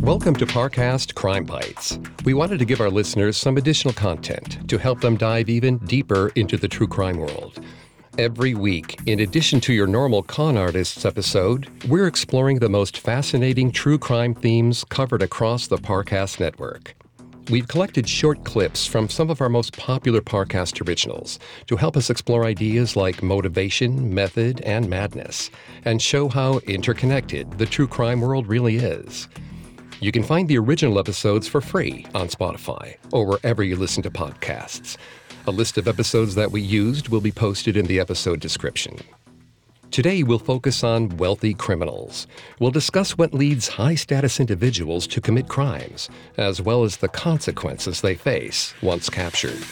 Welcome to Parcast Crime Bites. We wanted to give our listeners some additional content to help them dive even deeper into the true crime world. Every week, in addition to your normal Con Artists episode, we're exploring the most fascinating true crime themes covered across the Parcast network. We've collected short clips from some of our most popular Parcast originals to help us explore ideas like motivation, method, and madness, and show how interconnected the true crime world really is. You can find the original episodes for free on Spotify or wherever you listen to podcasts. A list of episodes that we used will be posted in the episode description. Today, we'll focus on wealthy criminals. We'll discuss what leads high-status individuals to commit crimes, as well as the consequences they face once captured.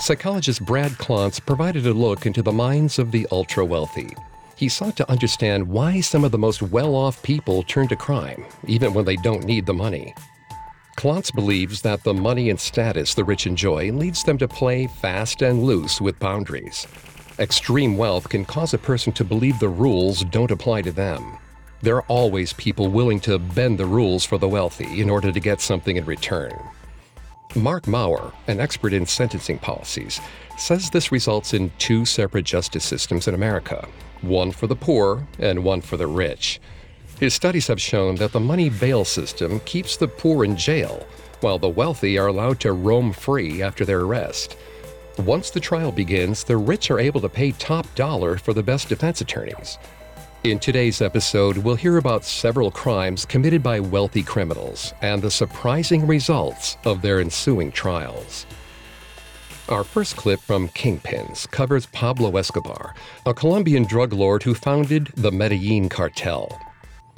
Psychologist Brad Klontz provided a look into the minds of the ultra-wealthy. He sought to understand why some of the most well-off people turn to crime, even when they don't need the money. Klontz believes that the money and status the rich enjoy leads them to play fast and loose with boundaries. Extreme wealth can cause a person to believe the rules don't apply to them. There are always people willing to bend the rules for the wealthy in order to get something in return. Mark Maurer, an expert in sentencing policies, says this results in two separate justice systems in America, one for the poor and one for the rich. His studies have shown that the money bail system keeps the poor in jail, while the wealthy are allowed to roam free after their arrest. Once the trial begins, the rich are able to pay top dollar for the best defense attorneys. In today's episode, we'll hear about several crimes committed by wealthy criminals and the surprising results of their ensuing trials. Our first clip from Kingpins covers Pablo Escobar, a Colombian drug lord who founded the Medellín Cartel.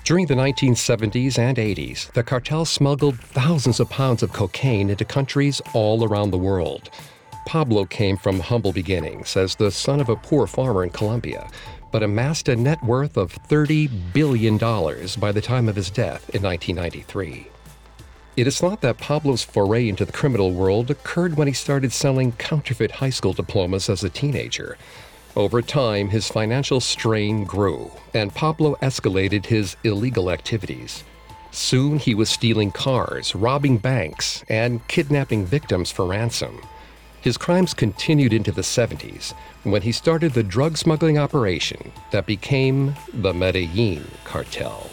During the 1970s and 80s, the cartel smuggled thousands of pounds of cocaine into countries all around the world. Pablo came from humble beginnings as the son of a poor farmer in Colombia, but amassed a net worth of $30 billion by the time of his death in 1993. It is thought that Pablo's foray into the criminal world occurred when he started selling counterfeit high school diplomas as a teenager. Over time, his financial strain grew, and Pablo escalated his illegal activities. Soon he was stealing cars, robbing banks, and kidnapping victims for ransom. His crimes continued into the 70s, when he started the drug smuggling operation that became the Medellín Cartel.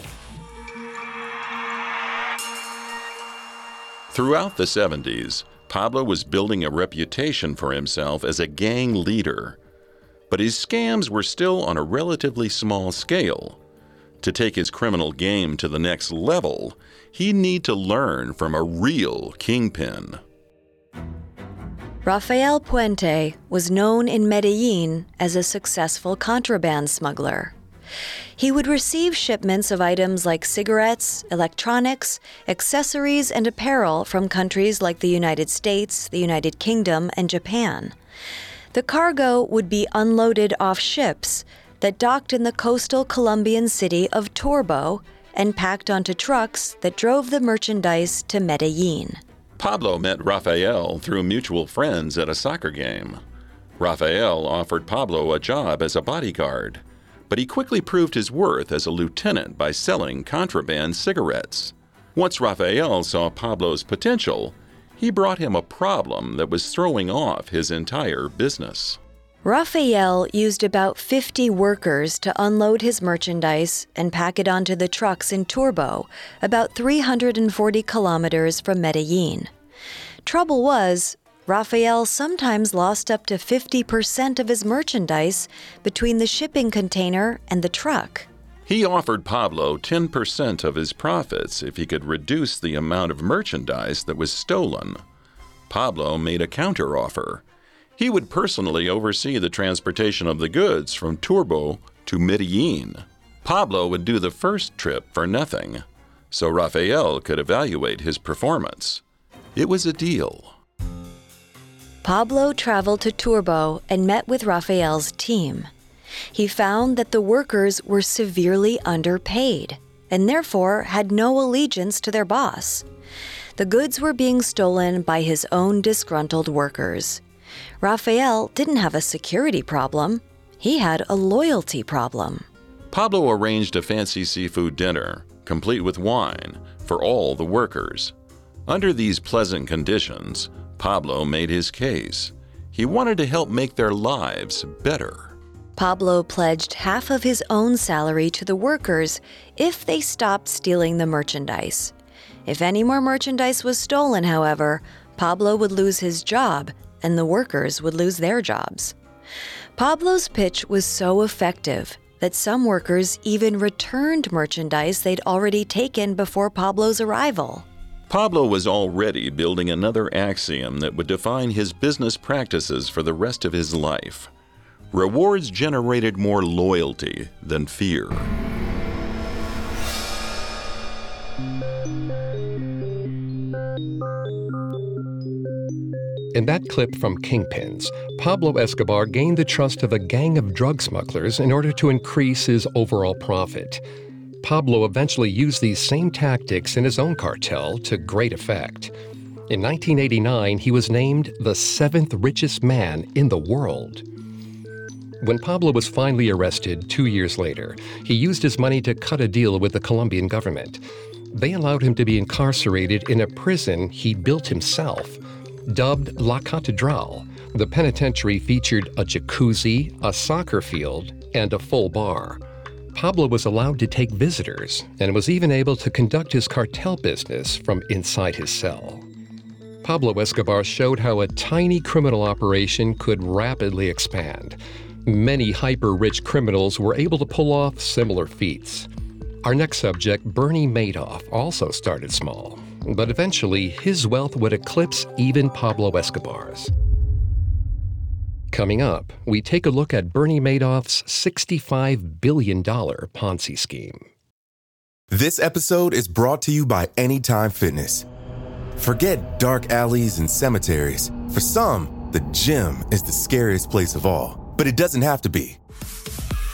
Throughout the 70s, Pablo was building a reputation for himself as a gang leader. But his scams were still on a relatively small scale. To take his criminal game to the next level, he'd need to learn from a real kingpin. Rafael Puente was known in Medellín as a successful contraband smuggler. He would receive shipments of items like cigarettes, electronics, accessories, and apparel from countries like the United States, the United Kingdom, and Japan. The cargo would be unloaded off ships that docked in the coastal Colombian city of Turbo and packed onto trucks that drove the merchandise to Medellín. Pablo met Rafael through mutual friends at a soccer game. Rafael offered Pablo a job as a bodyguard, but he quickly proved his worth as a lieutenant by selling contraband cigarettes. Once Rafael saw Pablo's potential, he brought him a problem that was throwing off his entire business. Rafael used about 50 workers to unload his merchandise and pack it onto the trucks in Turbo, about 340 kilometers from Medellín. Trouble was, Rafael sometimes lost up to 50% of his merchandise between the shipping container and the truck. He offered Pablo 10% of his profits if he could reduce the amount of merchandise that was stolen. Pablo made a counteroffer. He would personally oversee the transportation of the goods from Turbo to Medellín. Pablo would do the first trip for nothing, so Rafael could evaluate his performance. It was a deal. Pablo traveled to Turbo and met with Rafael's team. He found that the workers were severely underpaid and therefore had no allegiance to their boss. The goods were being stolen by his own disgruntled workers. Rafael didn't have a security problem. He had a loyalty problem. Pablo arranged a fancy seafood dinner, complete with wine, for all the workers. Under these pleasant conditions, Pablo made his case. He wanted to help make their lives better. Pablo pledged half of his own salary to the workers if they stopped stealing the merchandise. If any more merchandise was stolen, however, Pablo would lose his job and the workers would lose their jobs. Pablo's pitch was so effective that some workers even returned merchandise they'd already taken before Pablo's arrival. Pablo was already building another axiom that would define his business practices for the rest of his life. Rewards generated more loyalty than fear. In that clip from Kingpins, Pablo Escobar gained the trust of a gang of drug smugglers in order to increase his overall profit. Pablo eventually used these same tactics in his own cartel to great effect. In 1989, he was named the 7th richest man in the world. When Pablo was finally arrested 2 years later, he used his money to cut a deal with the Colombian government. They allowed him to be incarcerated in a prison he built himself, dubbed La Catedral. The penitentiary featured a jacuzzi, a soccer field, and a full bar. Pablo was allowed to take visitors and was even able to conduct his cartel business from inside his cell. Pablo Escobar showed how a tiny criminal operation could rapidly expand. Many hyper-rich criminals were able to pull off similar feats. Our next subject, Bernie Madoff, also started small, but eventually his wealth would eclipse even Pablo Escobar's. Coming up, we take a look at Bernie Madoff's $65 billion Ponzi scheme. This episode is brought to you by Anytime Fitness. Forget dark alleys and cemeteries. For some, the gym is the scariest place of all. But it doesn't have to be.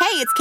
Hey, it's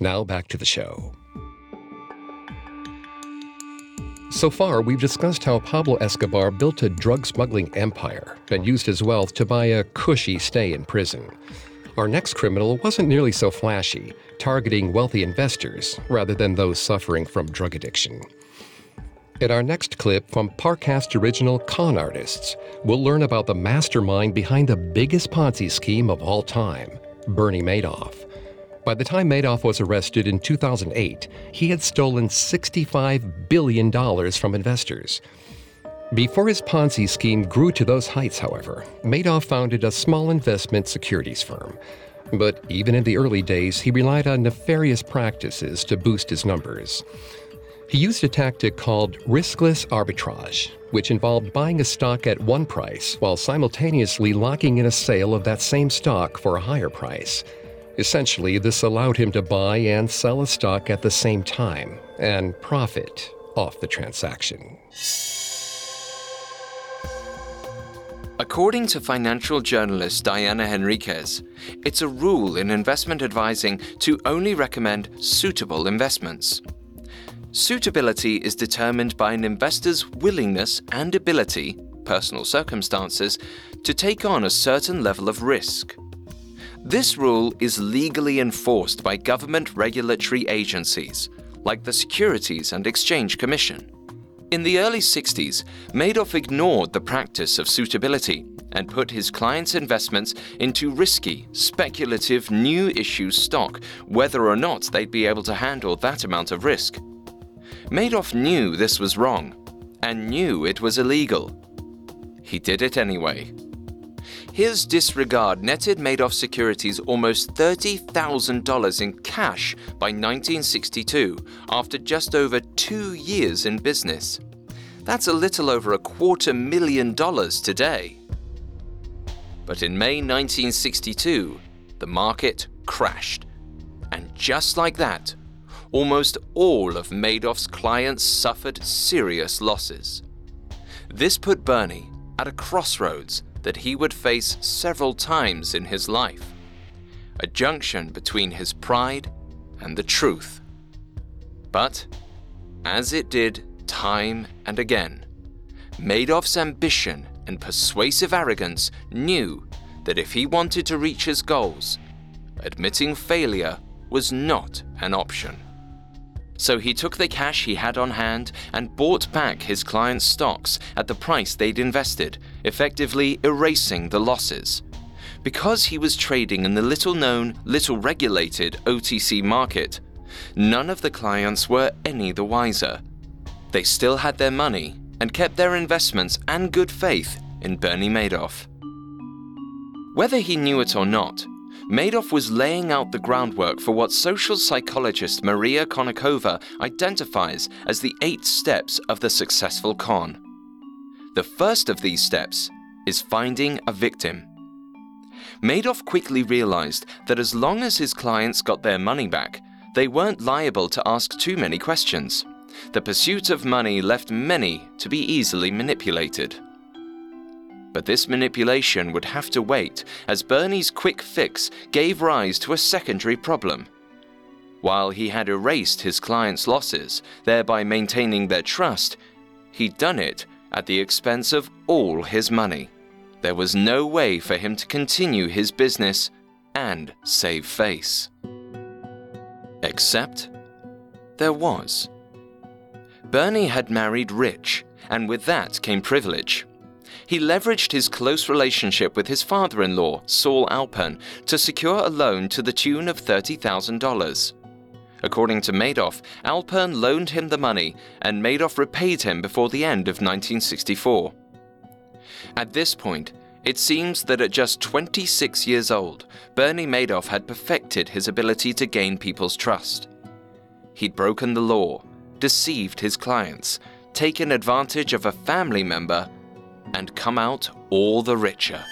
Now back to the show. So far, we've discussed how Pablo Escobar built a drug smuggling empire and used his wealth to buy a cushy stay in prison. Our next criminal wasn't nearly so flashy, targeting wealthy investors rather than those suffering from drug addiction. In our next clip from Parcast original Con Artists, we'll learn about the mastermind behind the biggest Ponzi scheme of all time, Bernie Madoff. By the time Madoff was arrested in 2008, he had stolen $65 billion from investors. Before his Ponzi scheme grew to those heights, however, Madoff founded a small investment securities firm. But even in the early days, he relied on nefarious practices to boost his numbers. He used a tactic called riskless arbitrage, which involved buying a stock at one price while simultaneously locking in a sale of that same stock for a higher price. Essentially, this allowed him to buy and sell a stock at the same time and profit off the transaction. According to financial journalist Diana Henriques, it's a rule in investment advising to only recommend suitable investments. Suitability is determined by an investor's willingness and ability, personal circumstances, to take on a certain level of risk. This rule is legally enforced by government regulatory agencies, like the Securities and Exchange Commission. In the early 60s, Madoff ignored the practice of suitability and put his clients' investments into risky, speculative, new-issue stock, whether or not they'd be able to handle that amount of risk. Madoff knew this was wrong and knew it was illegal. He did it anyway. His disregard netted Madoff Securities almost $30,000 in cash by 1962, after just over 2 years in business. That's a little over $250,000 today. But in May 1962, the market crashed. And just like that, almost all of Madoff's clients suffered serious losses. This put Bernie at a crossroads that he would face several times in his life, a junction between his pride and the truth. But, as it did time and again, Madoff's ambition and persuasive arrogance knew that if he wanted to reach his goals, admitting failure was not an option. So he took the cash he had on hand and bought back his clients' stocks at the price they'd invested, effectively erasing the losses. Because he was trading in the little-known, little-regulated OTC market, none of the clients were any the wiser. They still had their money and kept their investments and good faith in Bernie Madoff. Whether he knew it or not, Madoff was laying out the groundwork for what social psychologist Maria Konnikova identifies as the 8 steps of the successful con. The first of these steps is finding a victim. Madoff quickly realized that as long as his clients got their money back, they weren't liable to ask too many questions. The pursuit of money left many to be easily manipulated. But this manipulation would have to wait, as Bernie's quick fix gave rise to a secondary problem. While he had erased his clients' losses, thereby maintaining their trust, he'd done it at the expense of all his money. There was no way for him to continue his business and save face. Except there was. Bernie had married rich, and with that came privilege. He leveraged his close relationship with his father-in-law, Saul Alpern, to secure a loan to the tune of $30,000. According to Madoff, Alpern loaned him the money, and Madoff repaid him before the end of 1964. At this point, it seems that at just 26 years old, Bernie Madoff had perfected his ability to gain people's trust. He'd broken the law, deceived his clients, taken advantage of a family member, and come out all the richer.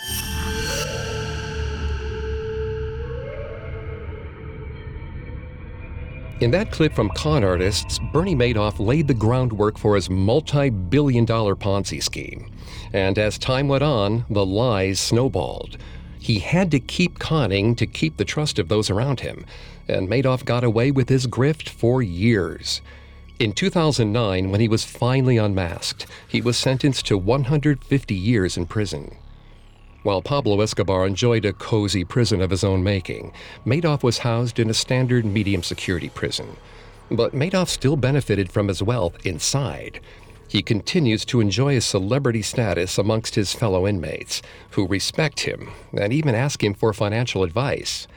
In that clip from Con Artists, Bernie Madoff laid the groundwork for his multi-billion-dollar Ponzi scheme. And as time went on, the lies snowballed. He had to keep conning to keep the trust of those around him, and Madoff got away with his grift for years. In 2009, when he was finally unmasked, he was sentenced to 150 years in prison. While Pablo Escobar enjoyed a cozy prison of his own making, Madoff was housed in a standard medium security prison. But Madoff still benefited from his wealth inside. He continues to enjoy his celebrity status amongst his fellow inmates, who respect him and even ask him for financial advice.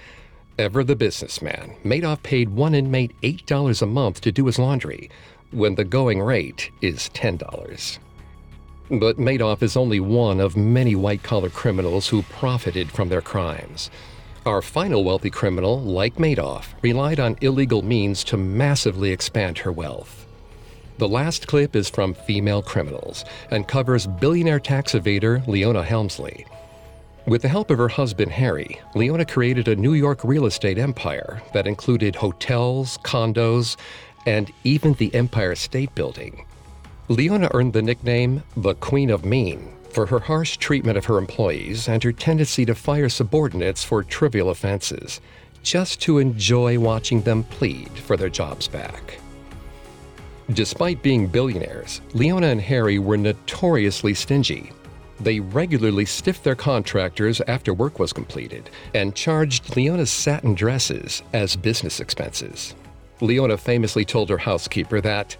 Ever the businessman, Madoff paid one inmate $8 a month to do his laundry, when the going rate is $10. But Madoff is only one of many white-collar criminals who profited from their crimes. Our final wealthy criminal, like Madoff, relied on illegal means to massively expand her wealth. The last clip is from Female Criminals and covers billionaire tax evader Leona Helmsley. With the help of her husband, Harry, Leona created a New York real estate empire that included hotels, condos, and even the Empire State Building. Leona earned the nickname the Queen of Mean for her harsh treatment of her employees and her tendency to fire subordinates for trivial offenses, just to enjoy watching them plead for their jobs back. Despite being billionaires, Leona and Harry were notoriously stingy. They regularly stiffed their contractors after work was completed and charged Leona's satin dresses as business expenses. Leona famously told her housekeeper that,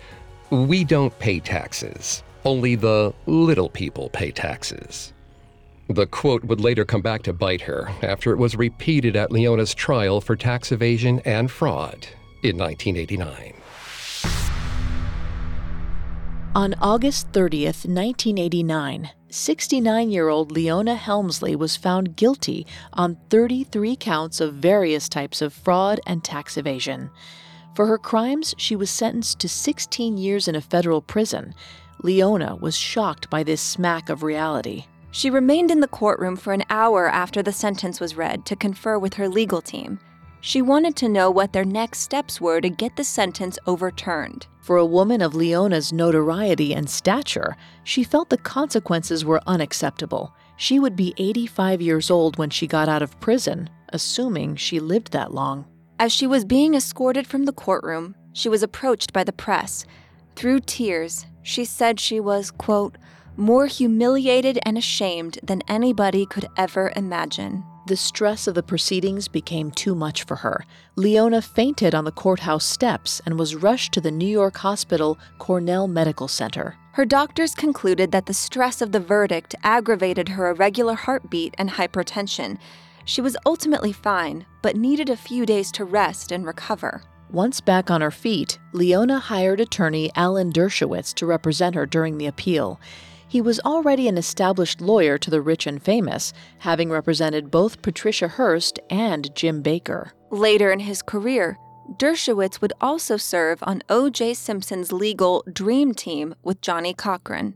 "We don't pay taxes. Only the little people pay taxes." The quote would later come back to bite her after it was repeated at Leona's trial for tax evasion and fraud in 1989. On August 30th, 1989, 69-year-old Leona Helmsley was found guilty on 33 counts of various types of fraud and tax evasion. For her crimes, she was sentenced to 16 years in a federal prison. Leona was shocked by this smack of reality. She remained in the courtroom for an hour after the sentence was read to confer with her legal team. She wanted to know what their next steps were to get the sentence overturned. For a woman of Leona's notoriety and stature, she felt the consequences were unacceptable. She would be 85 years old when she got out of prison, assuming she lived that long. As she was being escorted from the courtroom, she was approached by the press. Through tears, she said she was, quote, more humiliated and ashamed than anybody could ever imagine. The stress of the proceedings became too much for her. Leona fainted on the courthouse steps and was rushed to the New York hospital Cornell Medical Center. Her doctors concluded that the stress of the verdict aggravated her irregular heartbeat and hypertension. She was ultimately fine, but needed a few days to rest and recover. Once back on her feet, Leona hired attorney Alan Dershowitz to represent her during the appeal. He was already an established lawyer to the rich and famous, having represented both Patricia Hearst and Jim Baker. Later in his career, Dershowitz would also serve on O.J. Simpson's legal dream team with Johnny Cochran.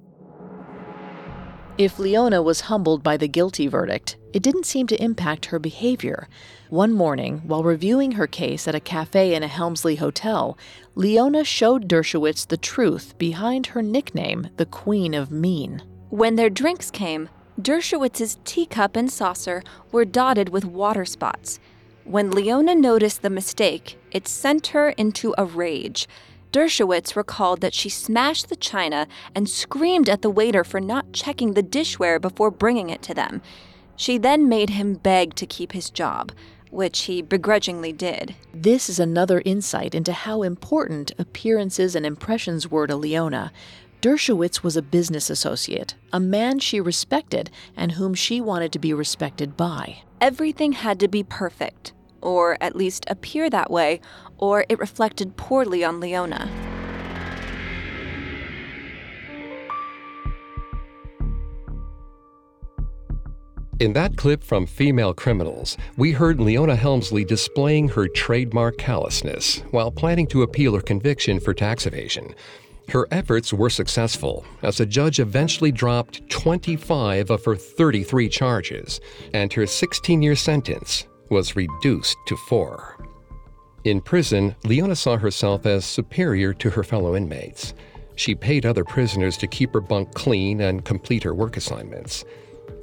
If Leona was humbled by the guilty verdict, it didn't seem to impact her behavior. One morning, while reviewing her case at a cafe in a Helmsley hotel, Leona showed Dershowitz the truth behind her nickname, the Queen of Mean. When their drinks came, Dershowitz's teacup and saucer were dotted with water spots. When Leona noticed the mistake, it sent her into a rage. Dershowitz recalled that she smashed the china and screamed at the waiter for not checking the dishware before bringing it to them. She then made him beg to keep his job, which he begrudgingly did. This is another insight into how important appearances and impressions were to Leona. Dershowitz was a business associate, a man she respected and whom she wanted to be respected by. Everything had to be perfect, or at least appear that way, or it reflected poorly on Leona. In that clip from Female Criminals, we heard Leona Helmsley displaying her trademark callousness while planning to appeal her conviction for tax evasion. Her efforts were successful, as a judge eventually dropped 25 of her 33 charges, and her 16-year sentence was reduced to 4. In prison, Leona saw herself as superior to her fellow inmates. She paid other prisoners to keep her bunk clean and complete her work assignments.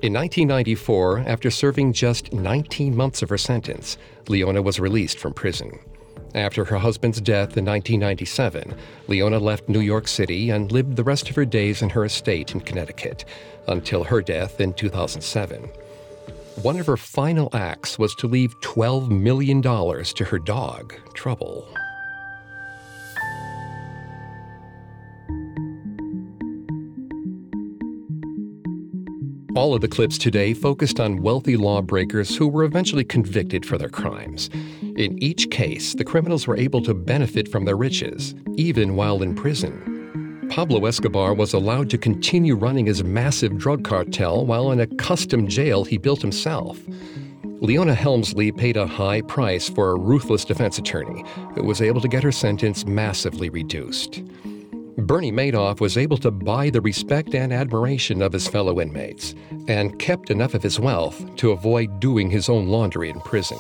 In 1994, after serving just 19 months of her sentence, Leona was released from prison. After her husband's death in 1997, Leona left New York City and lived the rest of her days in her estate in Connecticut, until her death in 2007. One of her final acts was to leave $12 million to her dog, Trouble. All of the clips today focused on wealthy lawbreakers who were eventually convicted for their crimes. In each case, the criminals were able to benefit from their riches, even while in prison. Pablo Escobar was allowed to continue running his massive drug cartel while in a custom jail he built himself. Leona Helmsley paid a high price for a ruthless defense attorney who was able to get her sentence massively reduced. Bernie Madoff was able to buy the respect and admiration of his fellow inmates and kept enough of his wealth to avoid doing his own laundry in prison.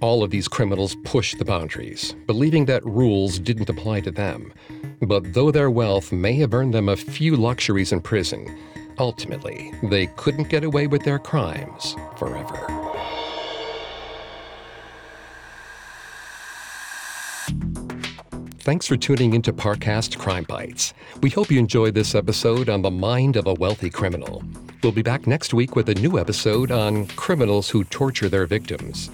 All of these criminals pushed the boundaries, believing that rules didn't apply to them. But though their wealth may have earned them a few luxuries in prison, ultimately, they couldn't get away with their crimes forever. Thanks for tuning into Parcast Crime Bites. We hope you enjoyed this episode on the mind of a wealthy criminal. We'll be back next week with a new episode on criminals who torture their victims.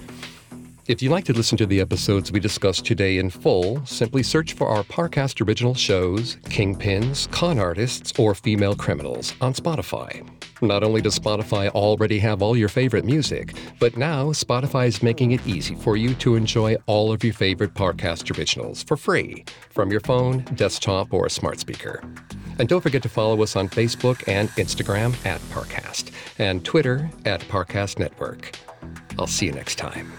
If you'd like to listen to the episodes we discussed today in full, simply search for our Parcast original shows, Kingpins, Con Artists, or Female Criminals on Spotify. Not only does Spotify already have all your favorite music, but now Spotify is making it easy for you to enjoy all of your favorite Parcast originals for free from your phone, desktop, or smart speaker. And don't forget to follow us on Facebook and Instagram at Parcast and Twitter at Parcast Network. I'll see you next time.